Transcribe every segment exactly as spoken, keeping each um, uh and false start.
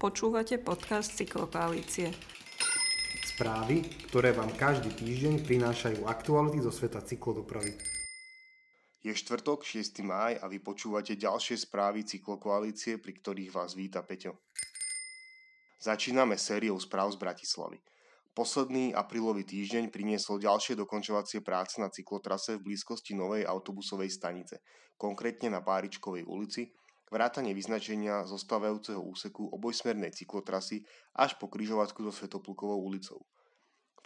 Počúvate podcast Cyklokoalície. Správy, ktoré vám každý týždeň prinášajú aktuality zo sveta cyklodopravy. Je štvrtok, šiesteho mája a vy počúvate ďalšie správy Cyklokoalície, pri ktorých vás víta Peťo. Začíname sériou správ z Bratislavy. Posledný aprílový týždeň priniesol ďalšie dokončovacie práce na cyklotrase v blízkosti novej autobusovej stanice, konkrétne na Páričkovej ulici, vrátane vyznačenia zostávajúceho úseku obojsmernej cyklotrasy až po križovatku so Svetoplukovou ulicou.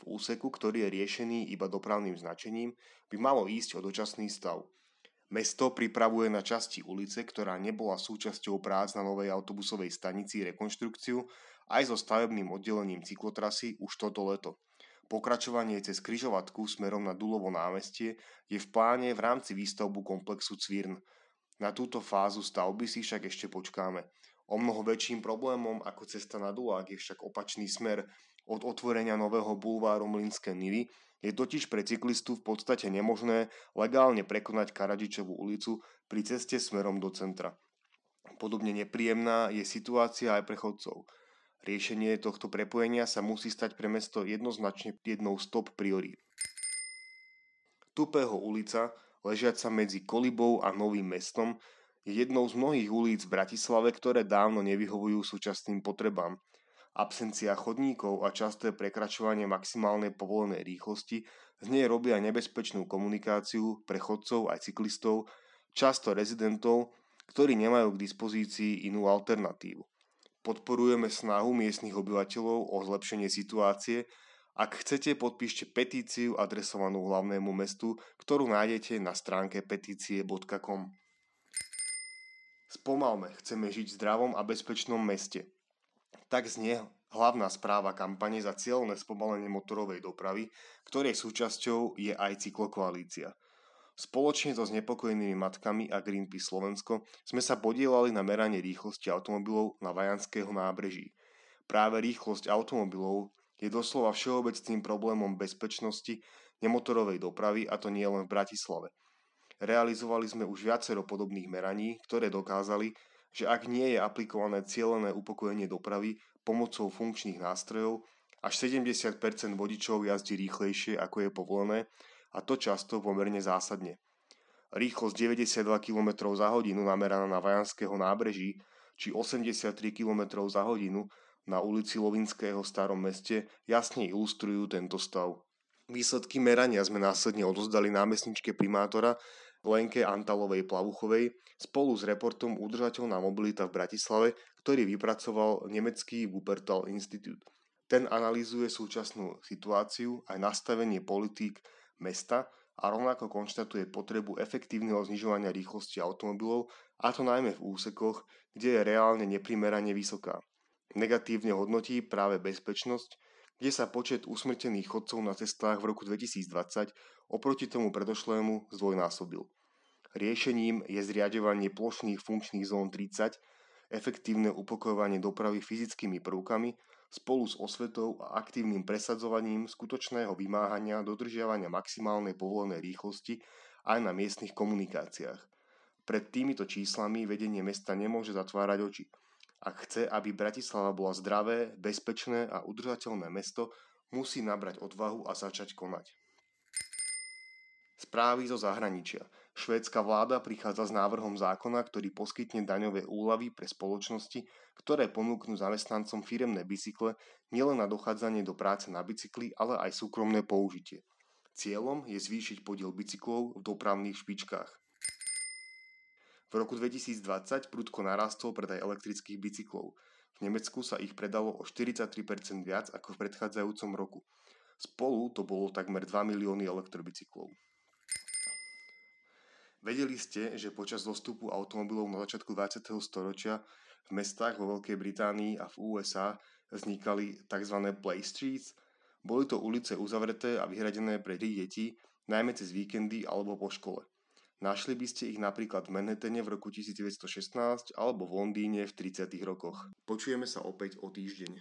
V úseku, ktorý je riešený iba dopravným značením, by malo ísť o dočasný stav. Mesto pripravuje na časti ulice, ktorá nebola súčasťou prác na novej autobusovej stanici, rekonštrukciu aj so stavebným oddelením cyklotrasy už toto leto. Pokračovanie cez križovatku smerom na Dulovo námestie je v pláne v rámci výstavbu komplexu Cvírn. Na túto fázu stavby si však ešte počkáme. O mnoho väčším problémom ako cesta na Dúhák je však opačný smer. Od otvorenia nového bulváru Mlinské nivy je totiž pre cyklistu v podstate nemožné legálne prekonať Karadžičovu ulicu pri ceste smerom do centra. Podobne nepríjemná je situácia aj pre chodcov. Riešenie tohto prepojenia sa musí stať pre mesto jednoznačne jednou z top priorít. Tupého ulica, ležiaca medzi Kolibou a Novým mestom, je jednou z mnohých ulíc v Bratislave, ktoré dávno nevyhovujú súčasným potrebám. Absencia chodníkov a časté prekračovanie maximálnej povolenej rýchlosti z nej robia nebezpečnú komunikáciu pre chodcov aj cyklistov, často rezidentov, ktorí nemajú k dispozícii inú alternatívu. Podporujeme snahu miestnych obyvateľov o zlepšenie situácie. Ak chcete, podpíšte petíciu adresovanú hlavnému mestu, ktorú nájdete na stránke petície bodka com. Spomalme, chceme žiť v zdravom a bezpečnom meste. Tak znie hlavná správa kampane za cieľné spomalenie motorovej dopravy, ktorej súčasťou je aj cyklokoalícia. Spoločne so znepokojenými matkami a Greenpeace Slovensko sme sa podielali na meranie rýchlosti automobilov na Vajanského nábreží. Práve rýchlosť automobilov je doslova všeobecným problémom bezpečnosti nemotorovej dopravy, a to nie len v Bratislave. Realizovali sme už viacero podobných meraní, ktoré dokázali, že ak nie je aplikované cielené upokojenie dopravy pomocou funkčných nástrojov, až sedemdesiat percent vodičov jazdí rýchlejšie, ako je povolené, a to často pomerne zásadne. Rýchlosť deväťdesiatdva kilometrov za hodinu nameraná na Vajanského nábreží či osemdesiattri kilometrov za hodinu na ulici Lovinského v Starom meste jasne ilustrujú tento stav. Výsledky merania sme následne odozdali námestničke primátora Lenke Antalovej Plavuchovej spolu s reportom Udržateľná mobilita v Bratislave, ktorý vypracoval nemecký Wuppertal Institute. Ten analyzuje súčasnú situáciu aj nastavenie politík mesta a rovnako konštatuje potrebu efektívneho znižovania rýchlosti automobilov, a to najmä v úsekoch, kde je reálne neprimerane vysoká. Negatívne hodnotí práve bezpečnosť, kde sa počet usmrtených chodcov na cestách v roku dvetisícdvadsať oproti tomu predošlému zdvojnásobil. Riešením je zriaďovanie plošných funkčných zón tridsať, efektívne upokojovanie dopravy fyzickými prvkami spolu s osvetou a aktívnym presadzovaním skutočného vymáhania dodržiavania maximálnej povolenej rýchlosti aj na miestnych komunikáciách. Pred týmito číslami vedenie mesta nemôže zatvárať oči. Ak chce, aby Bratislava bola zdravé, bezpečné a udržateľné mesto, musí nabrať odvahu a začať konať. Správy zo zahraničia. Švédska vláda prichádza s návrhom zákona, ktorý poskytne daňové úľavy pre spoločnosti, ktoré ponúknú zamestnancom firemné bicykle nielen na dochádzanie do práce na bicykli, ale aj súkromné použitie. Cieľom je zvýšiť podiel bicyklov v dopravných špičkách. V roku dvetisícdvadsať prudko narastol predaj elektrických bicyklov. V Nemecku sa ich predalo o štyridsaťtri percent viac ako v predchádzajúcom roku. Spolu to bolo takmer dva milióny elektrobicyklov. Vedeli ste, že počas zostupu automobilov na začiatku dvadsiateho storočia v mestách vo Veľkej Británii a v ú es á vznikali tzv. Play streets? Boli to ulice uzavreté a vyhradené pre deti, najmä cez víkendy alebo po škole. Našli by ste ich napríklad v Manhattane v roku devätnásťstošestnásť alebo v Londýne v tridsiatych rokoch. Počujeme sa opäť o týždeň.